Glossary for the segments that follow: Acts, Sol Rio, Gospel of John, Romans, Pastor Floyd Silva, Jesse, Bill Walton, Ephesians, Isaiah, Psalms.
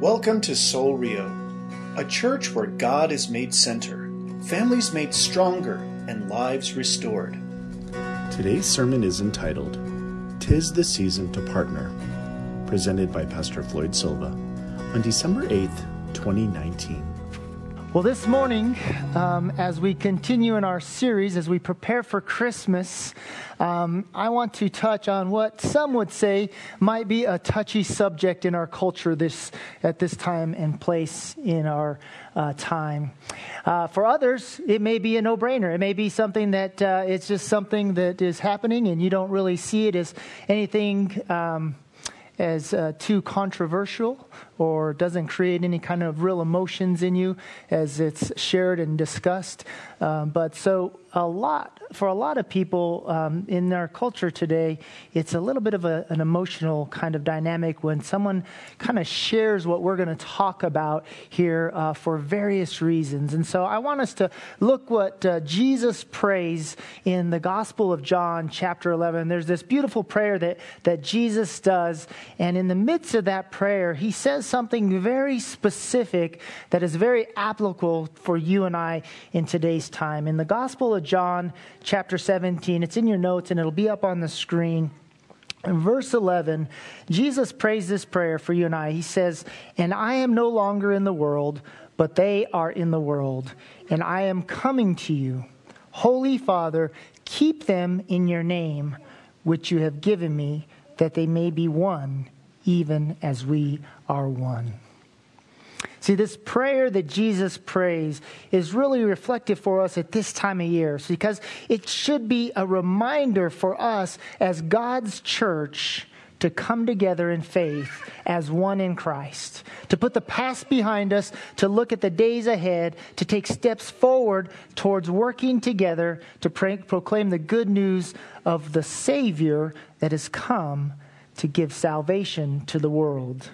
Welcome to Sol Rio, a church where God is made center, families made stronger, and lives restored. Today's sermon is entitled, "'Tis the Season to Partner," presented by Pastor Floyd Silva on December 8th, 2019. Well, this morning, as we continue in our series, as we prepare for Christmas, I want to touch on what some would say might be a touchy subject in our culture at this time and place in our time. For others, it may be a no-brainer. It may be something that it's just something that is happening and you don't really see it as anything as too controversial or doesn't create any kind of real emotions in you as it's shared and discussed. But for a lot of people in our culture today, it's a little bit of an emotional kind of dynamic when someone kind of shares what we're going to talk about here for various reasons. And so I want us to look what Jesus prays in the Gospel of John, chapter 11. There's this beautiful prayer that Jesus does. And in the midst of that prayer, he says something very specific that is very applicable for you and I in today's time. In the Gospel of John, chapter 17, it's in your notes and it'll be up on the screen. In verse 11, Jesus prays this prayer for you and I. He says, "And I am no longer in the world, but they are in the world, and I am coming to you. Holy Father, keep them in your name, which you have given me, that they may be one, even as we are one." See, this prayer that Jesus prays is really reflective for us at this time of year, because it should be a reminder for us as God's church to come together in faith as one in Christ, to put the past behind us, to look at the days ahead, to take steps forward towards working together to proclaim the good news of the Savior that has come to give salvation to the world.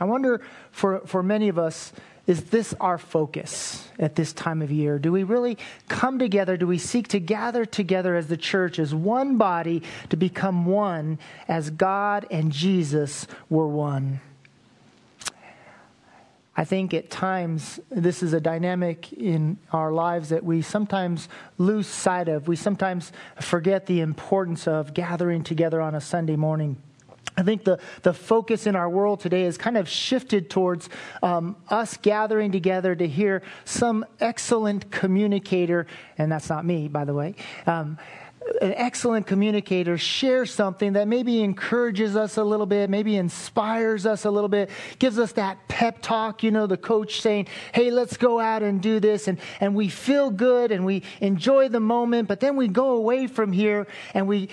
I wonder, for many of us, is this our focus at this time of year? Do we really come together? Do we seek to gather together as the church, as one body, to become one as God and Jesus were one? I think at times this is a dynamic in our lives that we sometimes lose sight of. We sometimes forget the importance of gathering together on a Sunday morning. I think the focus in our world today is kind of shifted towards us gathering together to hear some excellent communicator, and that's not me, by the way, an excellent communicator share something that maybe encourages us a little bit, maybe inspires us a little bit, gives us that pep talk, you know, the coach saying, "Hey, let's go out and do this." And we feel good and we enjoy the moment, but then we go away from here and we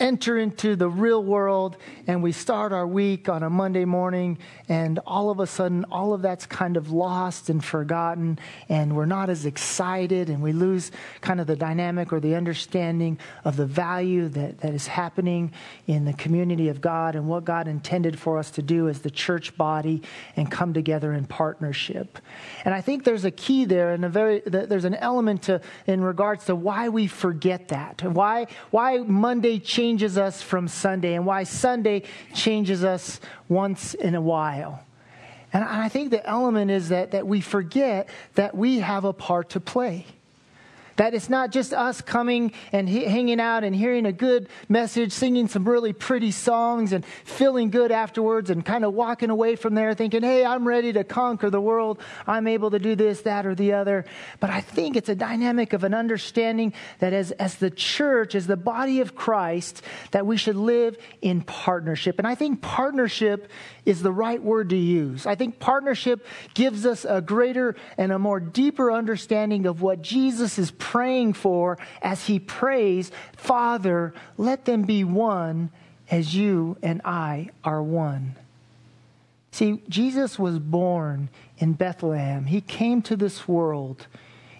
enter into the real world and we start our week on a Monday morning, and all of a sudden all of that's kind of lost and forgotten, and we're not as excited, and we lose kind of the dynamic or the understanding of the value that is happening in the community of God and what God intended for us to do as the church body and come together in partnership. And I think there's a key there, and there's an element to in regards to why we forget that, why Monday changes us from Sunday, and why Sunday changes us once in a while. And I think the element is that we forget that we have a part to play. That it's not just us coming and hanging out and hearing a good message, singing some really pretty songs and feeling good afterwards and kind of walking away from there thinking, "Hey, I'm ready to conquer the world. I'm able to do this, that, or the other." But I think it's a dynamic of an understanding that as the church, as the body of Christ, that we should live in partnership. And I think partnership is the right word to use. I think partnership gives us a greater and a more deeper understanding of what Jesus is praying for as he prays, "Father, let them be one as you and I are one." See, Jesus was born in Bethlehem. He came to this world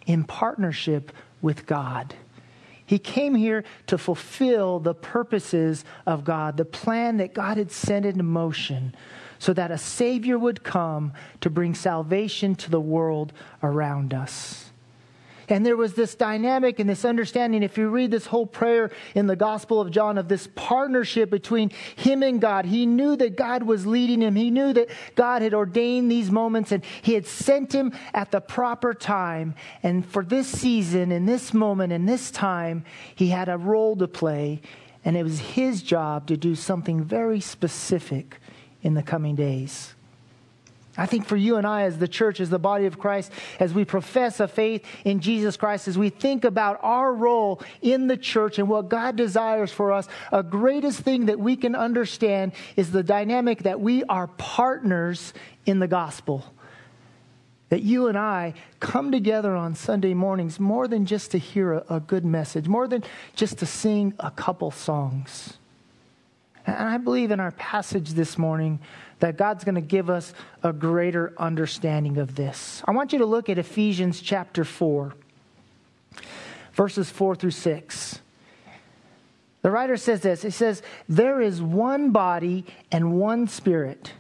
in partnership with God. He came here to fulfill the purposes of God, the plan that God had set into motion, so that a Savior would come to bring salvation to the world around us. And there was this dynamic and this understanding, if you read this whole prayer in the Gospel of John, of this partnership between him and God. He knew that God was leading him. He knew that God had ordained these moments and he had sent him at the proper time. And for this season, in this moment, in this time, he had a role to play. And it was his job to do something very specific in the coming days. I think for you and I as the church, as the body of Christ, as we profess a faith in Jesus Christ, as we think about our role in the church and what God desires for us, a greatest thing that we can understand is the dynamic that we are partners in the gospel. That you and I come together on Sunday mornings more than just to hear a good message, more than just to sing a couple songs. And I believe in our passage this morning that God's going to give us a greater understanding of this. I want you to look at Ephesians chapter 4, verses 4 through 6. The writer says this. He says, "There is one body and one spirit,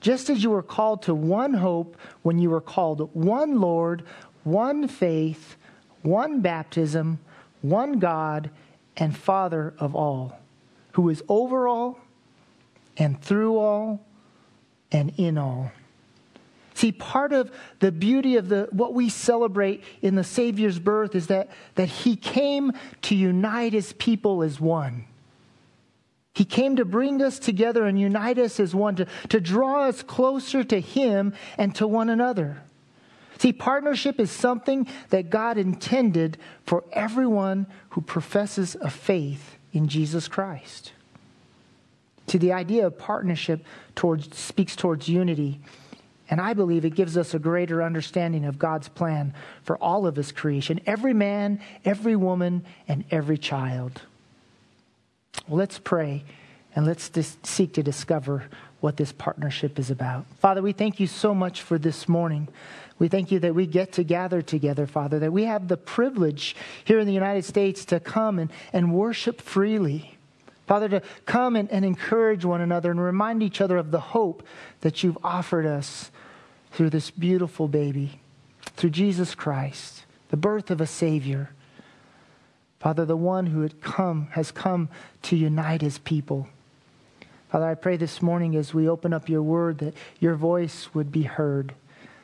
just as you were called to one hope when you were called, one Lord, one faith, one baptism, one God and Father of all, who is over all and through all and in all." See, part of the beauty of what we celebrate in the Savior's birth is that he came to unite his people as one. He came to bring us together and unite us as one, to draw us closer to him and to one another. See, partnership is something that God intended for everyone who professes a faith in Jesus Christ. To the idea of partnership speaks towards unity. And I believe it gives us a greater understanding of God's plan for all of his creation. Every man, every woman, and every child. Well, let's pray and let's seek to discover what this partnership is about. Father, we thank you so much for this morning. We thank you that we get to gather together, Father, that we have the privilege here in the United States to come and worship freely. Father, to come and encourage one another and remind each other of the hope that you've offered us through this beautiful baby, through Jesus Christ, the birth of a Savior. Father, the one who has come to unite his people. Father, I pray this morning as we open up your word that your voice would be heard,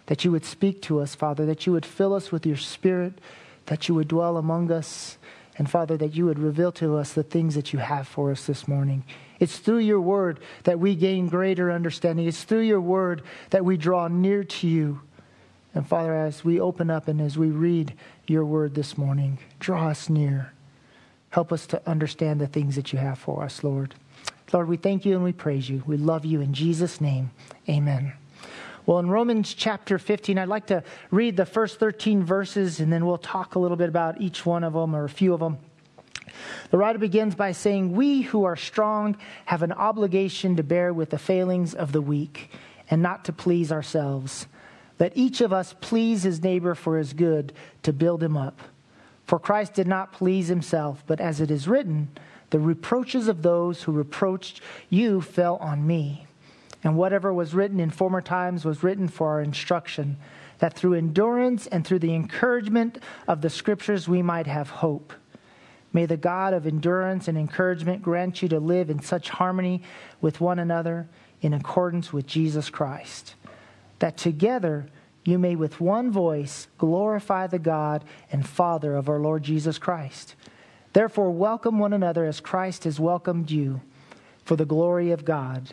that you would speak to us, Father, that you would fill us with your spirit, that you would dwell among us, and Father, that you would reveal to us the things that you have for us this morning. It's through your word that we gain greater understanding. It's through your word that we draw near to you. And Father, as we open up and as we read your word this morning, draw us near. Help us to understand the things that you have for us, Lord. Lord, we thank you and we praise you. We love you in Jesus' name. Amen. Well, in Romans chapter 15, I'd like to read the first 13 verses, and then we'll talk a little bit about each one of them or a few of them. The writer begins by saying, "We who are strong have an obligation to bear with the failings of the weak and not to please ourselves. Let each of us please his neighbor for his good, to build him up. For Christ did not please himself, but as it is written, the reproaches of those who reproached you fell on me. And whatever was written in former times was written for our instruction, that through endurance and through the encouragement of the scriptures we might have hope. May the God of endurance and encouragement grant you to live in such harmony with one another in accordance with Jesus Christ, that together you may with one voice glorify the God and Father of our Lord Jesus Christ. Therefore welcome one another as Christ has welcomed you for the glory of God.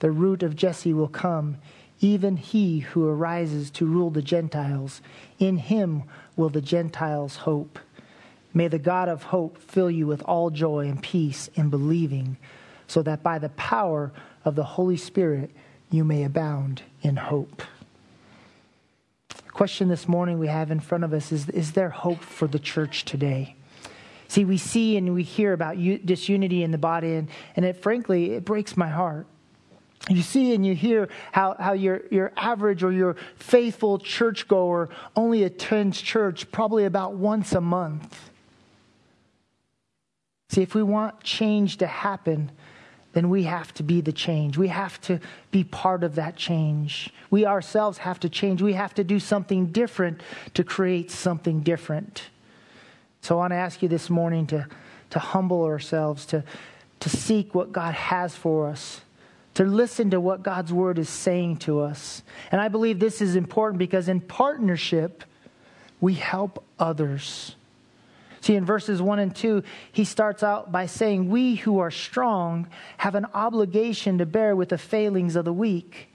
the root of Jesse will come, even he who arises to rule the Gentiles. In him will the Gentiles hope. May the God of hope fill you with all joy and peace in believing, so that by the power of the Holy Spirit you may abound in hope." question this morning we have in front of us is there hope for the church today? See, we see and we hear about disunity in the body, and it frankly, it breaks my heart. You see and you hear how your average or your faithful churchgoer only attends church probably about once a month. See, if we want change to happen, then we have to be the change. We have to be part of that change. We ourselves have to change. We have to do something different to create something different. So I want to ask you this morning to humble ourselves, to seek what God has for us, to listen to what God's word is saying to us. And I believe this is important because in partnership, we help others. See, in verses 1 and 2, he starts out by saying, we who are strong have an obligation to bear with the failings of the weak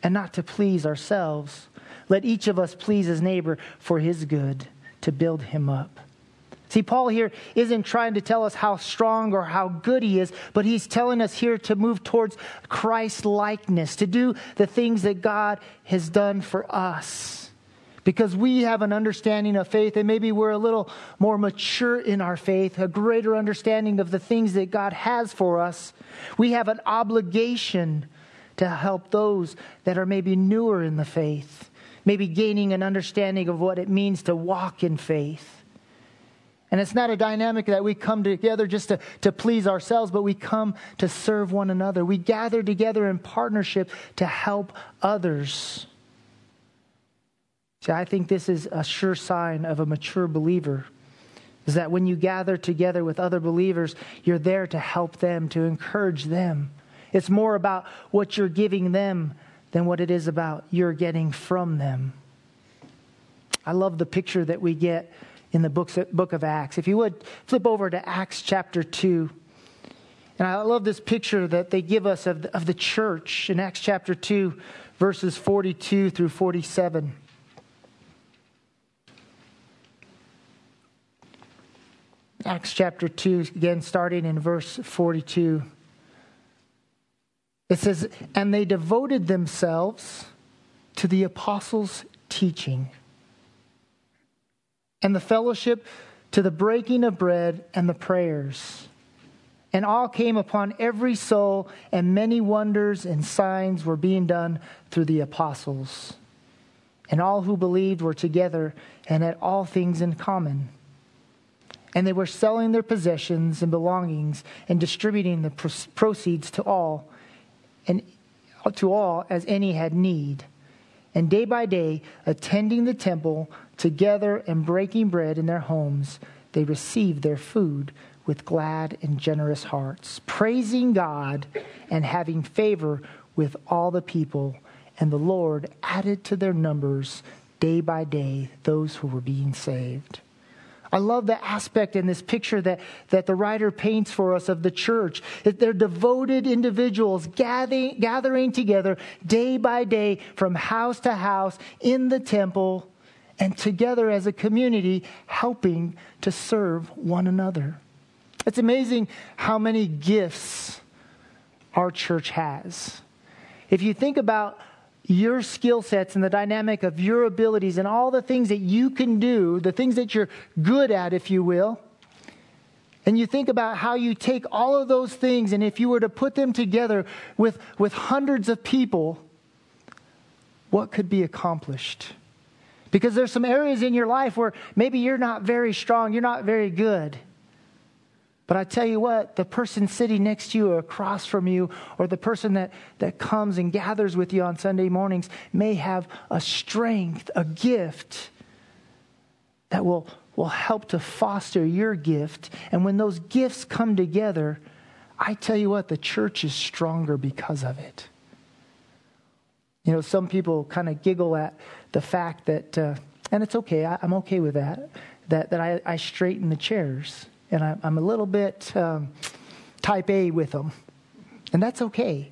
and not to please ourselves. Let each of us please his neighbor for his good, to build him up. See, Paul here isn't trying to tell us how strong or how good he is, but he's telling us here to move towards Christ-likeness, to do the things that God has done for us. Because we have an understanding of faith, and maybe we're a little more mature in our faith, a greater understanding of the things that God has for us. We have an obligation to help those that are maybe newer in the faith, maybe gaining an understanding of what it means to walk in faith. And it's not a dynamic that we come together just to please ourselves, but we come to serve one another. We gather together in partnership to help others. See, I think this is a sure sign of a mature believer, is that when you gather together with other believers, you're there to help them, to encourage them. It's more about what you're giving them than what it is about you're getting from them. I love the picture that we get in the book of Acts. If you would, flip over to Acts chapter 2. And I love this picture that they give us of the church in Acts chapter 2, verses 42 through 47. Acts chapter 2, again, starting in verse 42. It says, and they devoted themselves to the apostles' teaching, and the fellowship, to the breaking of bread and the prayers. And awe came upon every soul, and many wonders and signs were being done through the apostles. And all who believed were together and had all things in common. And they were selling their possessions and belongings and distributing the proceeds to all, and to all as any had need. And day by day, attending the temple together and breaking bread in their homes, they received their food with glad and generous hearts, praising God and having favor with all the people. And the Lord added to their numbers day by day those who were being saved. I love the aspect in this picture that the writer paints for us of the church. That they're devoted individuals gathering together day by day from house to house in the temple and together as a community helping to serve one another. It's amazing how many gifts our church has. If you think about your skill sets and the dynamic of your abilities and all the things that you can do, the things that you're good at, if you will, and you think about how you take all of those things, and if you were to put them together with hundreds of people, what could be accomplished? Because there's some areas in your life where maybe you're not very strong, you're not very good. But I tell you what, the person sitting next to you or across from you, or the person that comes and gathers with you on Sunday mornings may have a strength, a gift that will help to foster your gift. And when those gifts come together, I tell you what, the church is stronger because of it. You know, some people kind of giggle at the fact that, and it's okay, I'm okay with that I straighten the chairs. And I'm a little bit type A with them. And that's okay.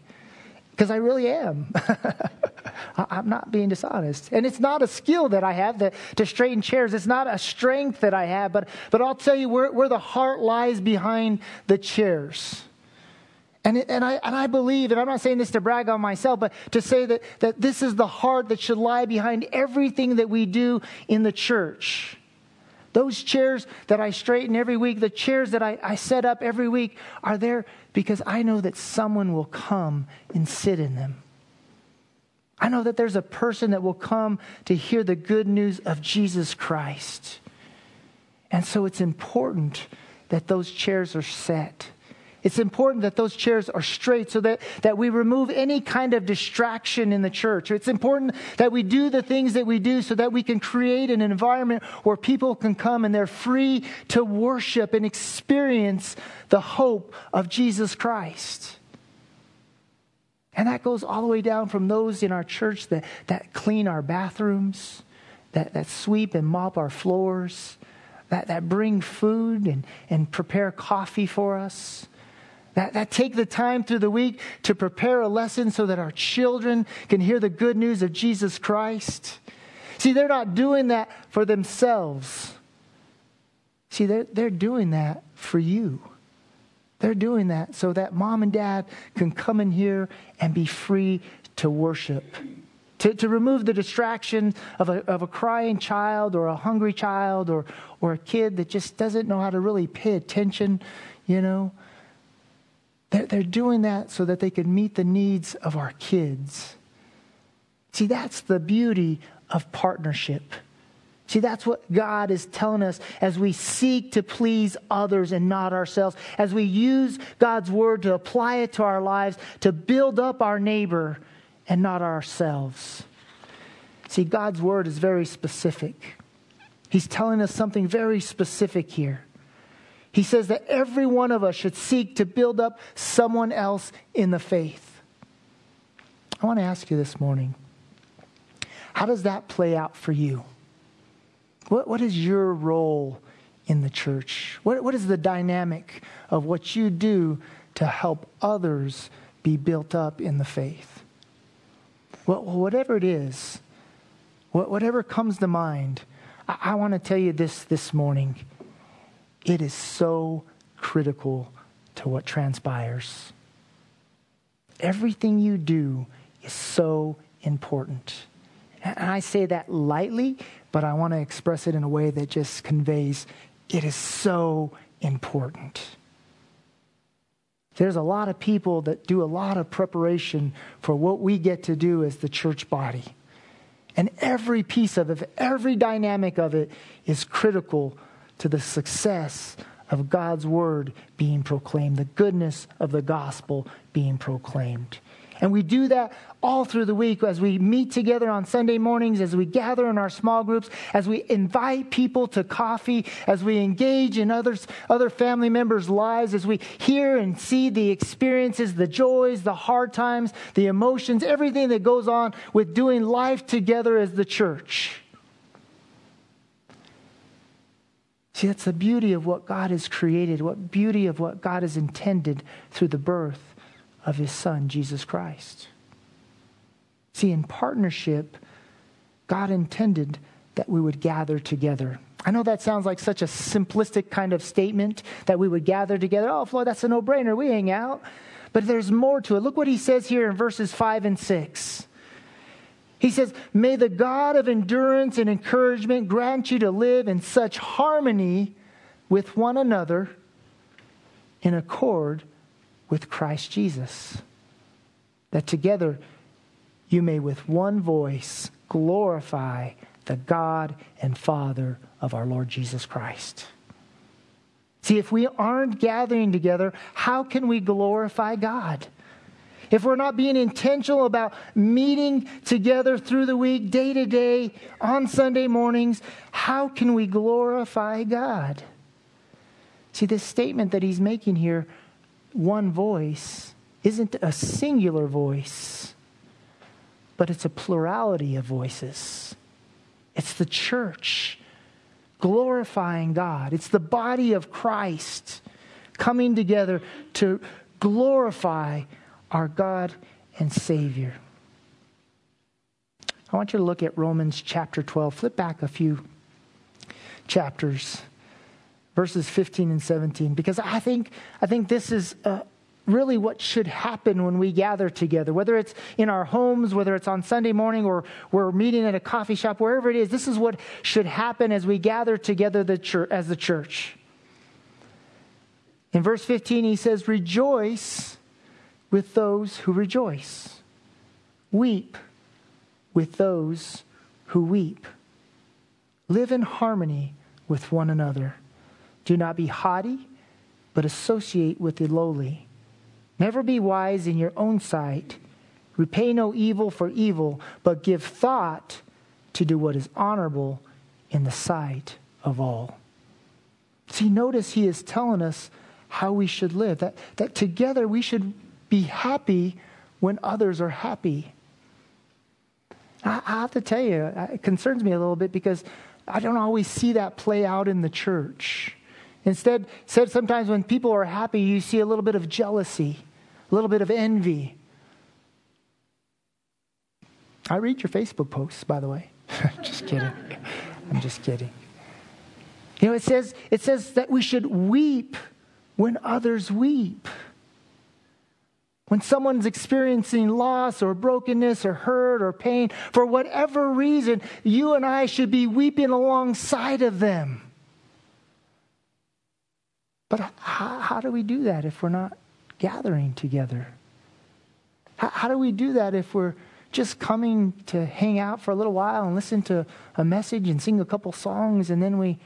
Because I really am. I'm not being dishonest. And it's not a skill that I have to straighten chairs. It's not a strength that I have. But I'll tell you where the heart lies behind the chairs. And I believe, and I'm not saying this to brag on myself, but to say that this is the heart that should lie behind everything that we do in the church. Those chairs that I straighten every week, the chairs that I set up every week are there because I know that someone will come and sit in them. I know that there's a person that will come to hear the good news of Jesus Christ. And so it's important that those chairs are set. It's important that those chairs are straight so that we remove any kind of distraction in the church. It's important that we do the things that we do so that we can create an environment where people can come and they're free to worship and experience the hope of Jesus Christ. And that goes all the way down from those in our church that clean our bathrooms, that sweep and mop our floors, that bring food and prepare coffee for us, that take the time through the week to prepare a lesson so that our children can hear the good news of Jesus Christ. See, they're not doing that for themselves. See, they're doing that for you. They're doing that so that mom and dad can come in here and be free to worship. To remove the distraction of a crying child or a hungry child or a kid that just doesn't know how to really pay attention, you know. They're doing that so that they can meet the needs of our kids. See, that's the beauty of partnership. See, that's what God is telling us as we seek to please others and not ourselves. As we use God's word to apply it to our lives, to build up our neighbor and not ourselves. See, God's word is very specific. He's telling us something very specific here. He says that every one of us should seek to build up someone else in the faith. I want to ask you this morning, how does that play out for you? What is your role in the church? What is the dynamic of what you do to help others be built up in the faith? Well, whatever it is, whatever comes to mind, I want to tell you this morning. It is so critical to what transpires. Everything you do is so important. And I say that lightly, but I want to express it in a way that just conveys it is so important. There's a lot of people that do a lot of preparation for what we get to do as the church body. And every piece of it, every dynamic of it is critical to the success of God's word being proclaimed, the goodness of the gospel being proclaimed. And we do that all through the week as we meet together on Sunday mornings, as we gather in our small groups, as we invite people to coffee, as we engage in other family members' lives, as we hear and see the experiences, the joys, the hard times, the emotions, everything that goes on with doing life together as the church. See, that's the beauty of what God has created, what beauty of what God has intended through the birth of his son, Jesus Christ. See, in partnership, God intended that we would gather together. I know that sounds like such a simplistic kind of statement, that we would gather together. Oh, Floyd, that's a no-brainer. We hang out. But there's more to it. Look what he says here in verses 5 and 6. He says, "May the God of endurance and encouragement grant you to live in such harmony with one another in accord with Christ Jesus, that together you may with one voice glorify the God and Father of our Lord Jesus Christ." See, if we aren't gathering together, how can we glorify God? If we're not being intentional about meeting together through the week, day to day, on Sunday mornings, how can we glorify God? See, this statement that he's making here, one voice, isn't a singular voice, but it's a plurality of voices. It's the church glorifying God. It's the body of Christ coming together to glorify our God and Savior. I want you to look at Romans chapter 12. Flip back a few chapters. Verses 15 and 17, because I think this is really what should happen when we gather together, whether it's in our homes, whether it's on Sunday morning, or we're meeting at a coffee shop, wherever it is. This is what should happen as we gather together as the church. In verse 15, he says, rejoice with those who rejoice. Weep with those who weep. Live in harmony with one another. Do not be haughty, but associate with the lowly. Never be wise in your own sight. Repay no evil for evil, but give thought to do what is honorable in the sight of all. See, notice he is telling us how we should live, that together we should be happy when others are happy. I have to tell you, it concerns me a little bit because I don't always see that play out in the church. Instead, sometimes when people are happy, you see a little bit of jealousy, a little bit of envy. I read your Facebook posts, by the way. Just kidding. I'm just kidding. You know, it says that we should weep when others weep. When someone's experiencing loss or brokenness or hurt or pain, for whatever reason, you and I should be weeping alongside of them. But how do we do that if we're not gathering together? How do we do that if we're just coming to hang out for a little while and listen to a message and sing a couple songs, and then we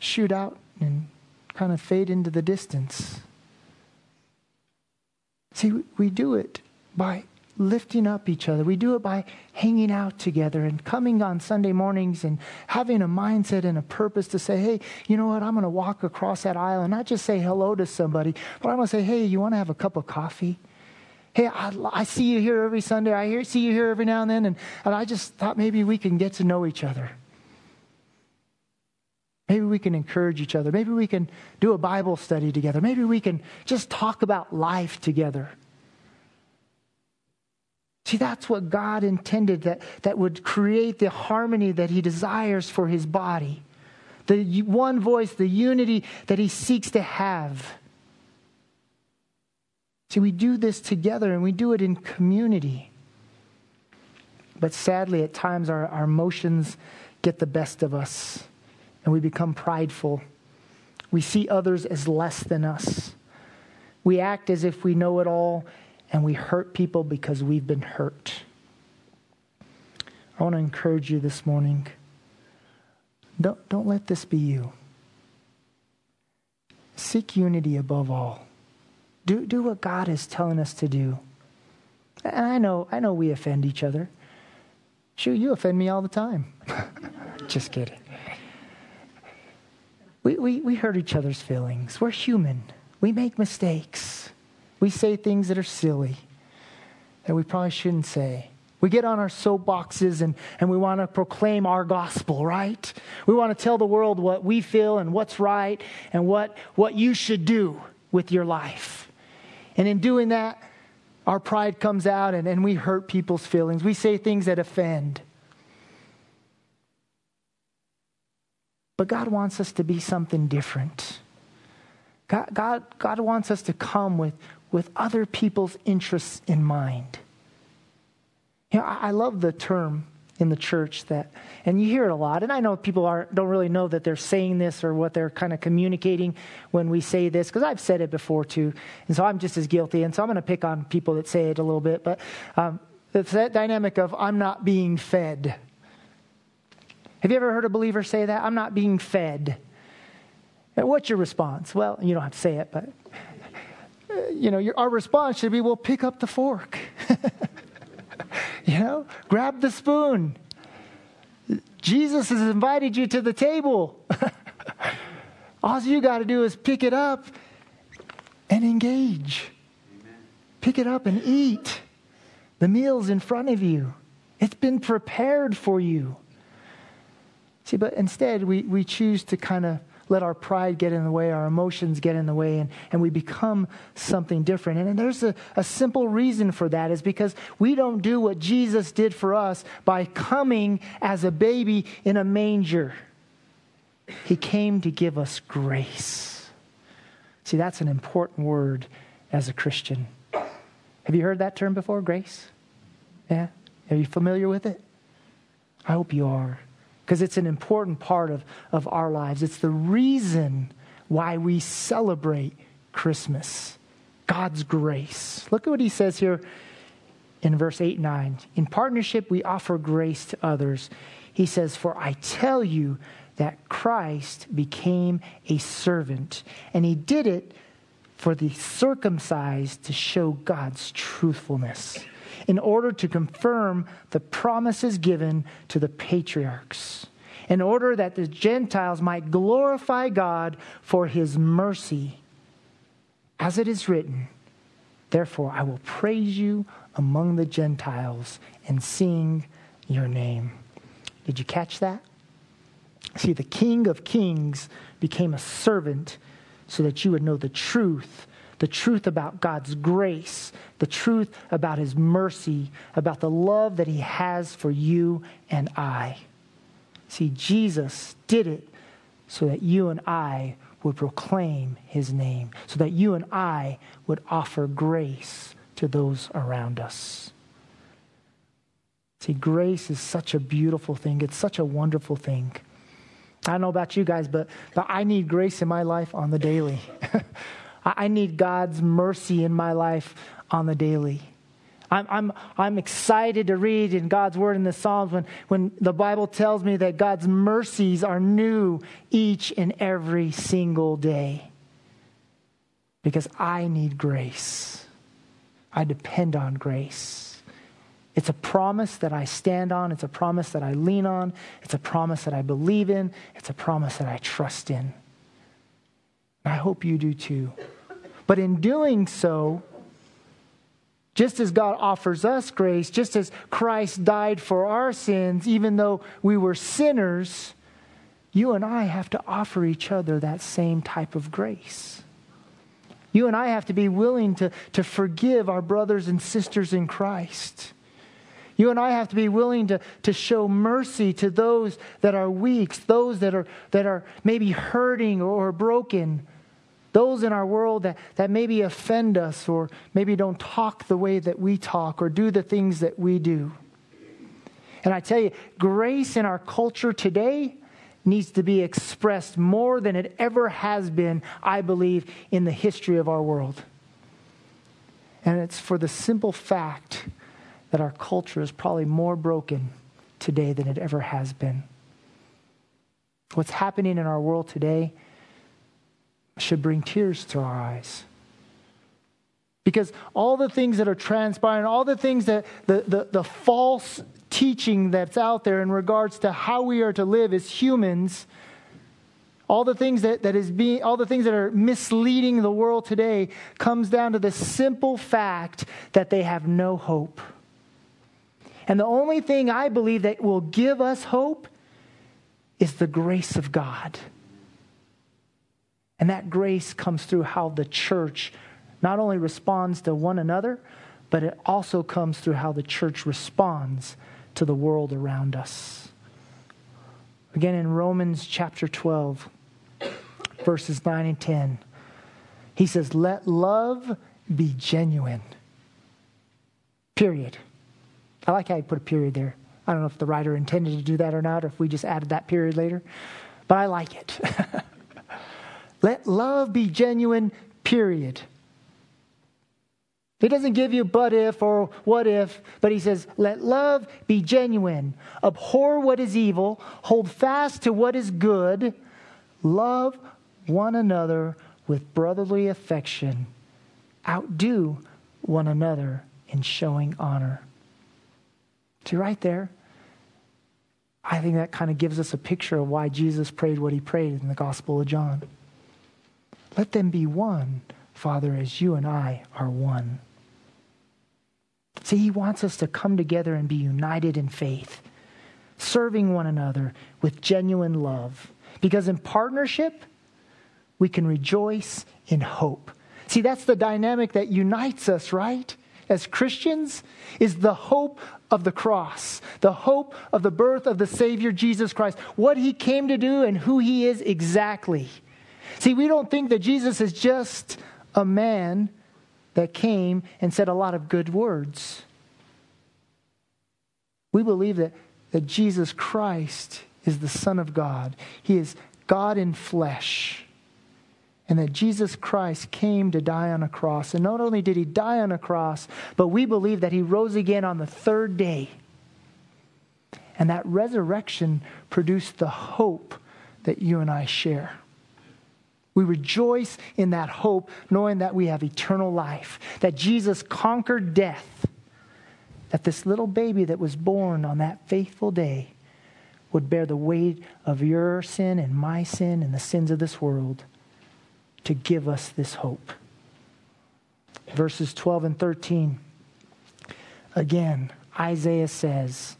shoot out and kind of fade into the distance? See, we do it by lifting up each other. We do it by hanging out together and coming on Sunday mornings and having a mindset and a purpose to say, hey, you know what? I'm going to walk across that aisle and not just say hello to somebody, but I'm going to say, hey, you want to have a cup of coffee? Hey, I see you here every Sunday. I see you here every now and then. And I just thought maybe we can get to know each other. Maybe we can encourage each other. Maybe we can do a Bible study together. Maybe we can just talk about life together. See, that's what God intended, that would create the harmony that he desires for his body. The one voice, the unity that he seeks to have. See, we do this together and we do it in community. But sadly, at times our emotions get the best of us. And we become prideful. We see others as less than us. We act as if we know it all, and we hurt people because we've been hurt. I want to encourage you this morning. Don't let this be you. Seek unity above all. Do what God is telling us to do. And I know we offend each other. Shoot, you offend me all the time. Just kidding. We hurt each other's feelings. We're human. We make mistakes. We say things that are silly, that we probably shouldn't say. We get on our soapboxes and we want to proclaim our gospel, right? We want to tell the world what we feel and what's right and what you should do with your life. And in doing that, our pride comes out and we hurt people's feelings. We say things that offend. But God wants us to be something different. God wants us to come with other people's interests in mind. You know, I love the term in the church that, and you hear it a lot, and I know people don't really know that they're saying this or what they're kind of communicating when we say this, because I've said it before too, and so I'm just as guilty, and so I'm going to pick on people that say it a little bit, but it's that dynamic of I'm not being fed. Have you ever heard a believer say that? I'm not being fed. And what's your response? Well, you don't have to say it, but you know, our response should be, well, pick up the fork. You know, grab the spoon. Jesus has invited you to the table. All you got to do is pick it up and engage. Amen. Pick it up and eat. The meal's in front of you. It's been prepared for you. See, but instead we choose to kind of let our pride get in the way, our emotions get in the way, and we become something different. And there's a simple reason for that is because we don't do what Jesus did for us by coming as a baby in a manger. He came to give us grace. See, that's an important word as a Christian. Have you heard that term before, grace? Yeah? Are you familiar with it? I hope you are, because it's an important part of our lives. It's the reason why we celebrate Christmas, God's grace. Look at what he says here in verse 8 and 9. In partnership, we offer grace to others. He says, for I tell you that Christ became a servant, and he did it for the circumcised to show God's truthfulness, in order to confirm the promises given to the patriarchs, in order that the Gentiles might glorify God for his mercy. As it is written, therefore I will praise you among the Gentiles and sing your name. Did you catch that? See, the King of Kings became a servant so that you would know the truth about God's grace, the truth about his mercy, about the love that he has for you and I. See, Jesus did it so that you and I would proclaim his name, so that you and I would offer grace to those around us. See, grace is such a beautiful thing. It's such a wonderful thing. I don't know about you guys, but I need grace in my life on the daily. I need God's mercy in my life on the daily. I'm excited to read in God's word in the Psalms when the Bible tells me that God's mercies are new each and every single day. Because I need grace. I depend on grace. It's a promise that I stand on. It's a promise that I lean on. It's a promise that I believe in. It's a promise that I trust in. And I hope you do too. But in doing so, just as God offers us grace, just as Christ died for our sins, even though we were sinners, you and I have to offer each other that same type of grace. You and I have to be willing to forgive our brothers and sisters in Christ. You and I have to be willing to show mercy to those that are weak, those that are maybe hurting or broken, those in our world that maybe offend us or maybe don't talk the way that we talk or do the things that we do. And I tell you, grace in our culture today needs to be expressed more than it ever has been, I believe, in the history of our world. And it's for the simple fact that our culture is probably more broken today than it ever has been. What's happening in our world today should bring tears to our eyes. Because all the things that are transpiring, all the things that the false teaching that's out there in regards to how we are to live as humans, all the things all the things that are misleading the world today comes down to the simple fact that they have no hope. And the only thing I believe that will give us hope is the grace of God. And that grace comes through how the church not only responds to one another, but it also comes through how the church responds to the world around us. Again, in Romans chapter 12, verses 9 and 10, he says, let love be genuine. Period. I like how he put a period there. I don't know if the writer intended to do that or not, or if we just added that period later, but I like it. Let love be genuine, period. He doesn't give you but if or what if, but he says, let love be genuine. Abhor what is evil. Hold fast to what is good. Love one another with brotherly affection. Outdo one another in showing honor. See, right there, I think that kind of gives us a picture of why Jesus prayed what he prayed in the Gospel of John. Let them be one, Father, as you and I are one. See, he wants us to come together and be united in faith, serving one another with genuine love. Because in partnership, we can rejoice in hope. See, that's the dynamic that unites us, right? As Christians, is the hope of the cross, the hope of the birth of the Savior Jesus Christ, what he came to do and who he is exactly. See, we don't think that Jesus is just a man that came and said a lot of good words. We believe that Jesus Christ is the Son of God. He is God in flesh. And that Jesus Christ came to die on a cross. And not only did he die on a cross, but we believe that he rose again on the third day. And that resurrection produced the hope that you and I share. We rejoice in that hope, knowing that we have eternal life, that Jesus conquered death, that this little baby that was born on that faithful day would bear the weight of your sin and my sin and the sins of this world to give us this hope. Verses 12 and 13. Again, Isaiah says,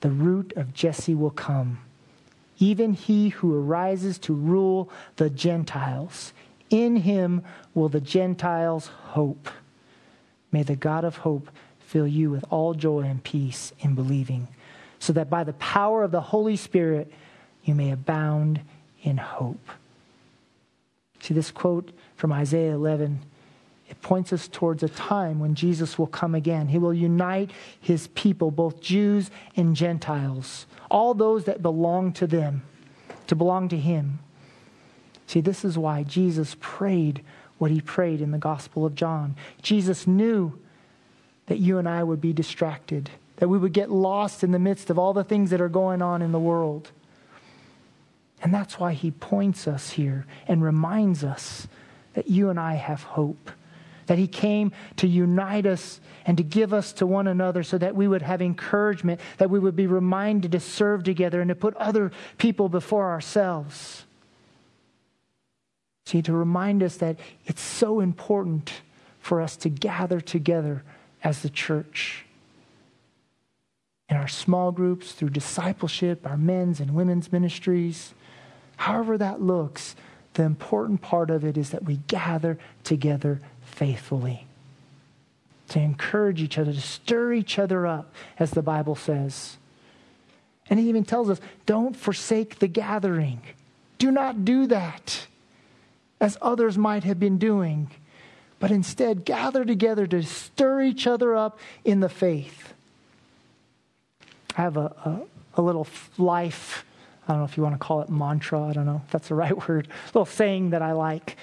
"The root of Jesse will come, even he who arises to rule the Gentiles. In him will the Gentiles hope. May the God of hope fill you with all joy and peace in believing, so that by the power of the Holy Spirit you may abound in hope." See, this quote from Isaiah 11, it points us towards a time when Jesus will come again. He will unite his people, both Jews and Gentiles, all those that belong to them, to belong to him. See, this is why Jesus prayed what he prayed in the Gospel of John. Jesus knew that you and I would be distracted, that we would get lost in the midst of all the things that are going on in the world. And that's why he points us here and reminds us that you and I have hope, that he came to unite us and to give us to one another so that we would have encouragement, that we would be reminded to serve together and to put other people before ourselves. See, to remind us that it's so important for us to gather together as the church. In our small groups, through discipleship, our men's and women's ministries. However that looks, the important part of it is that we gather together faithfully, to encourage each other, to stir each other up, as the Bible says. And it even tells us, don't forsake the gathering. Do not do that, as others might have been doing, but instead gather together to stir each other up in the faith. I have a little life, I don't know if you want to call it mantra, I don't know if that's the right word, a little saying that I like,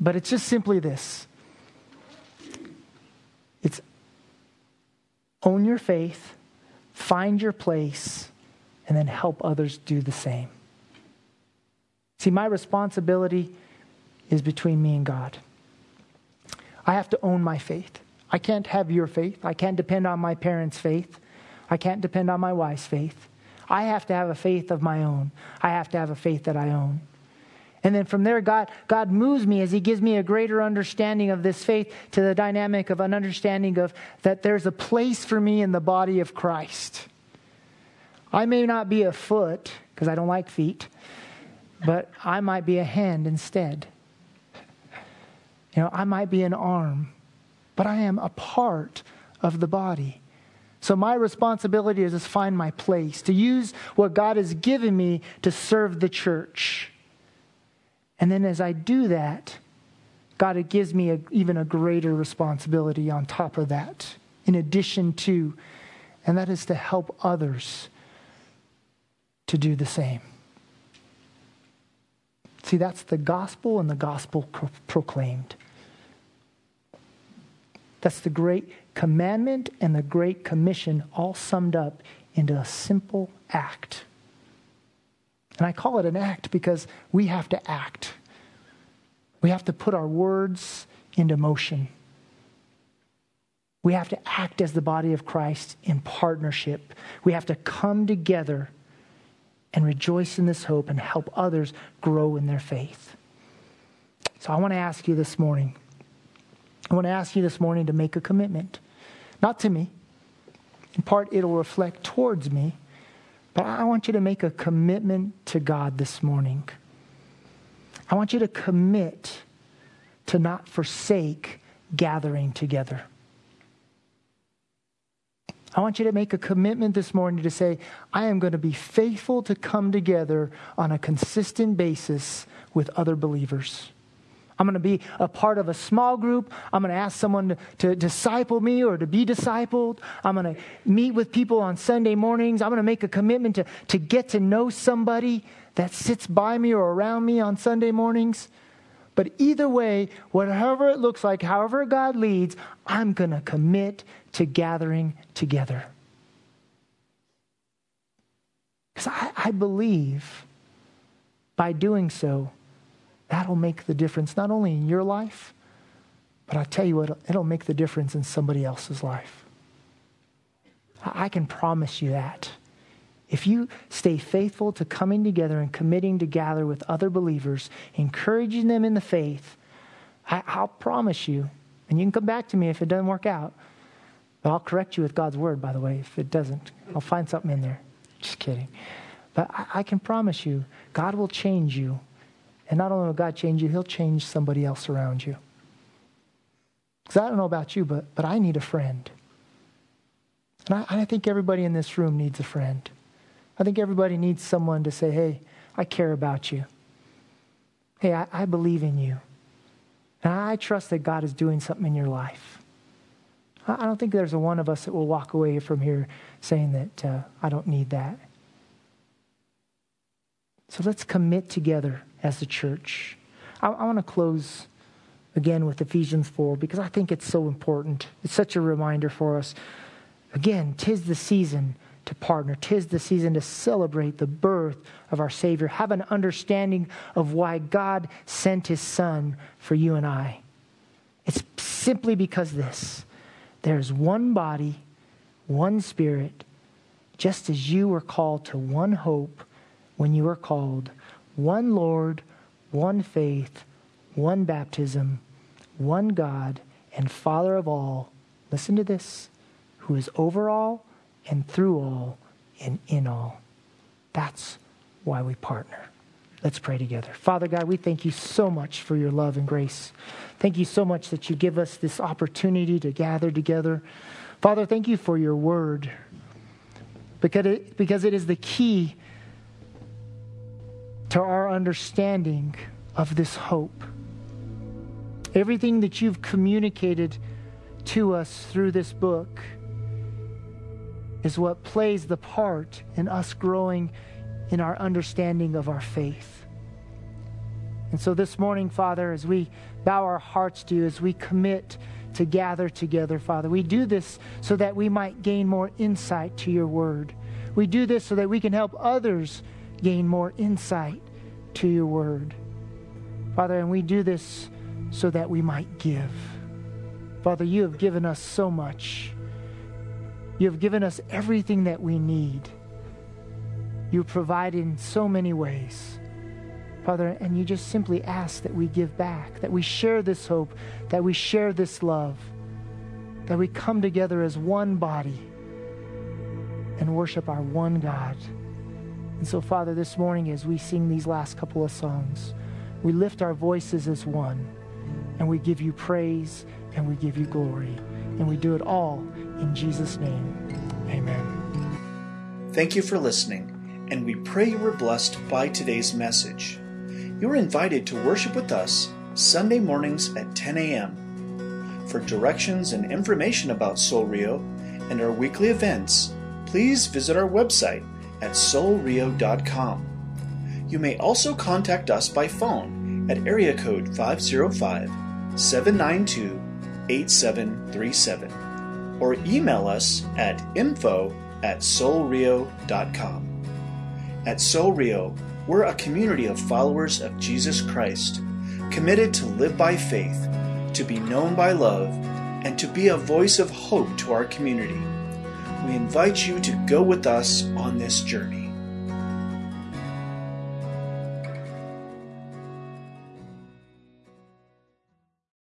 but it's just simply this. It's own your faith, find your place, and then help others do the same. See, my responsibility is between me and God. I have to own my faith. I can't have your faith. I can't depend on my parents' faith. I can't depend on my wife's faith. I have to have a faith of my own. I have to have a faith that I own. And then from there, God moves me as he gives me a greater understanding of this faith to the dynamic of an understanding of that there's a place for me in the body of Christ. I may not be a foot, because I don't like feet, but I might be a hand instead. You know, I might be an arm, but I am a part of the body. So my responsibility is to find my place, to use what God has given me to serve the church. And then as I do that, God, it gives me even a greater responsibility on top of that, in addition to, and that is to help others to do the same. See, that's the gospel and the gospel proclaimed. That's the great commandment and the great commission all summed up into a simple act. And I call it an act because we have to act. We have to put our words into motion. We have to act as the body of Christ in partnership. We have to come together and rejoice in this hope and help others grow in their faith. So I want to ask you this morning. I want to ask you this morning to make a commitment. Not to me. In part, it'll reflect towards me. But I want you to make a commitment to God this morning. I want you to commit to not forsake gathering together. I want you to make a commitment this morning to say, I am going to be faithful to come together on a consistent basis with other believers. I'm going to be a part of a small group. I'm going to ask someone to disciple me or to be discipled. I'm going to meet with people on Sunday mornings. I'm going to make a commitment to get to know somebody that sits by me or around me on Sunday mornings. But either way, whatever it looks like, however God leads, I'm going to commit to gathering together. Because I believe by doing so, that'll make the difference, not only in your life, but I tell you what, it'll make the difference in somebody else's life. I can promise you that. If you stay faithful to coming together and committing to gather with other believers, encouraging them in the faith, I'll promise you, and you can come back to me if it doesn't work out, but I'll correct you with God's word, by the way, if it doesn't. I'll find something in there. Just kidding. But I can promise you, God will change you. And not only will God change you, he'll change somebody else around you. Because I don't know about you, but I need a friend. And I think everybody in this room needs a friend. I think everybody needs someone to say, hey, I care about you. Hey, I believe in you. And I trust that God is doing something in your life. I don't think there's one of us that will walk away from here saying that I don't need that. So let's commit together as a church. I want to close again with Ephesians 4 because I think it's so important. It's such a reminder for us. Again, 'tis the season to partner. 'Tis the season to celebrate the birth of our Savior. Have an understanding of why God sent his Son for you and I. It's simply because this. There's one body, one spirit, just as you were called to one hope when you were called, one Lord, one faith, one baptism, one God and Father of all. Listen to this. Who is over all and through all and in all. That's why we partner. Let's pray together. Father God, we thank you so much for your love and grace. Thank you so much that you give us this opportunity to gather together. Father, thank you for your word, because it is the key to our understanding of this hope. Everything that you've communicated to us through this book is what plays the part in us growing in our understanding of our faith. And so this morning, Father, as we bow our hearts to you, as we commit to gather together, Father, we do this so that we might gain more insight to your word. We do this so that we can help others gain more insight to your word. Father, and we do this so that we might give. Father, you have given us so much. You have given us everything that we need. You provide in so many ways, Father, and you just simply ask that we give back, that we share this hope, that we share this love, that we come together as one body and worship our one God. And so, Father, this morning as we sing these last couple of songs, we lift our voices as one, and we give you praise, and we give you glory, and we do it all in Jesus' name. Amen. Thank you for listening, and we pray you were blessed by today's message. You're invited to worship with us Sunday mornings at 10 a.m. For directions and information about Sol Rio and our weekly events, please visit our website at solrio.com. You may also contact us by phone at area code 505-792-8737 or email us at info@solrio.com. At Sol Rio, we're a community of followers of Jesus Christ, committed to live by faith, to be known by love, and to be a voice of hope to our community. We invite you to go with us on this journey.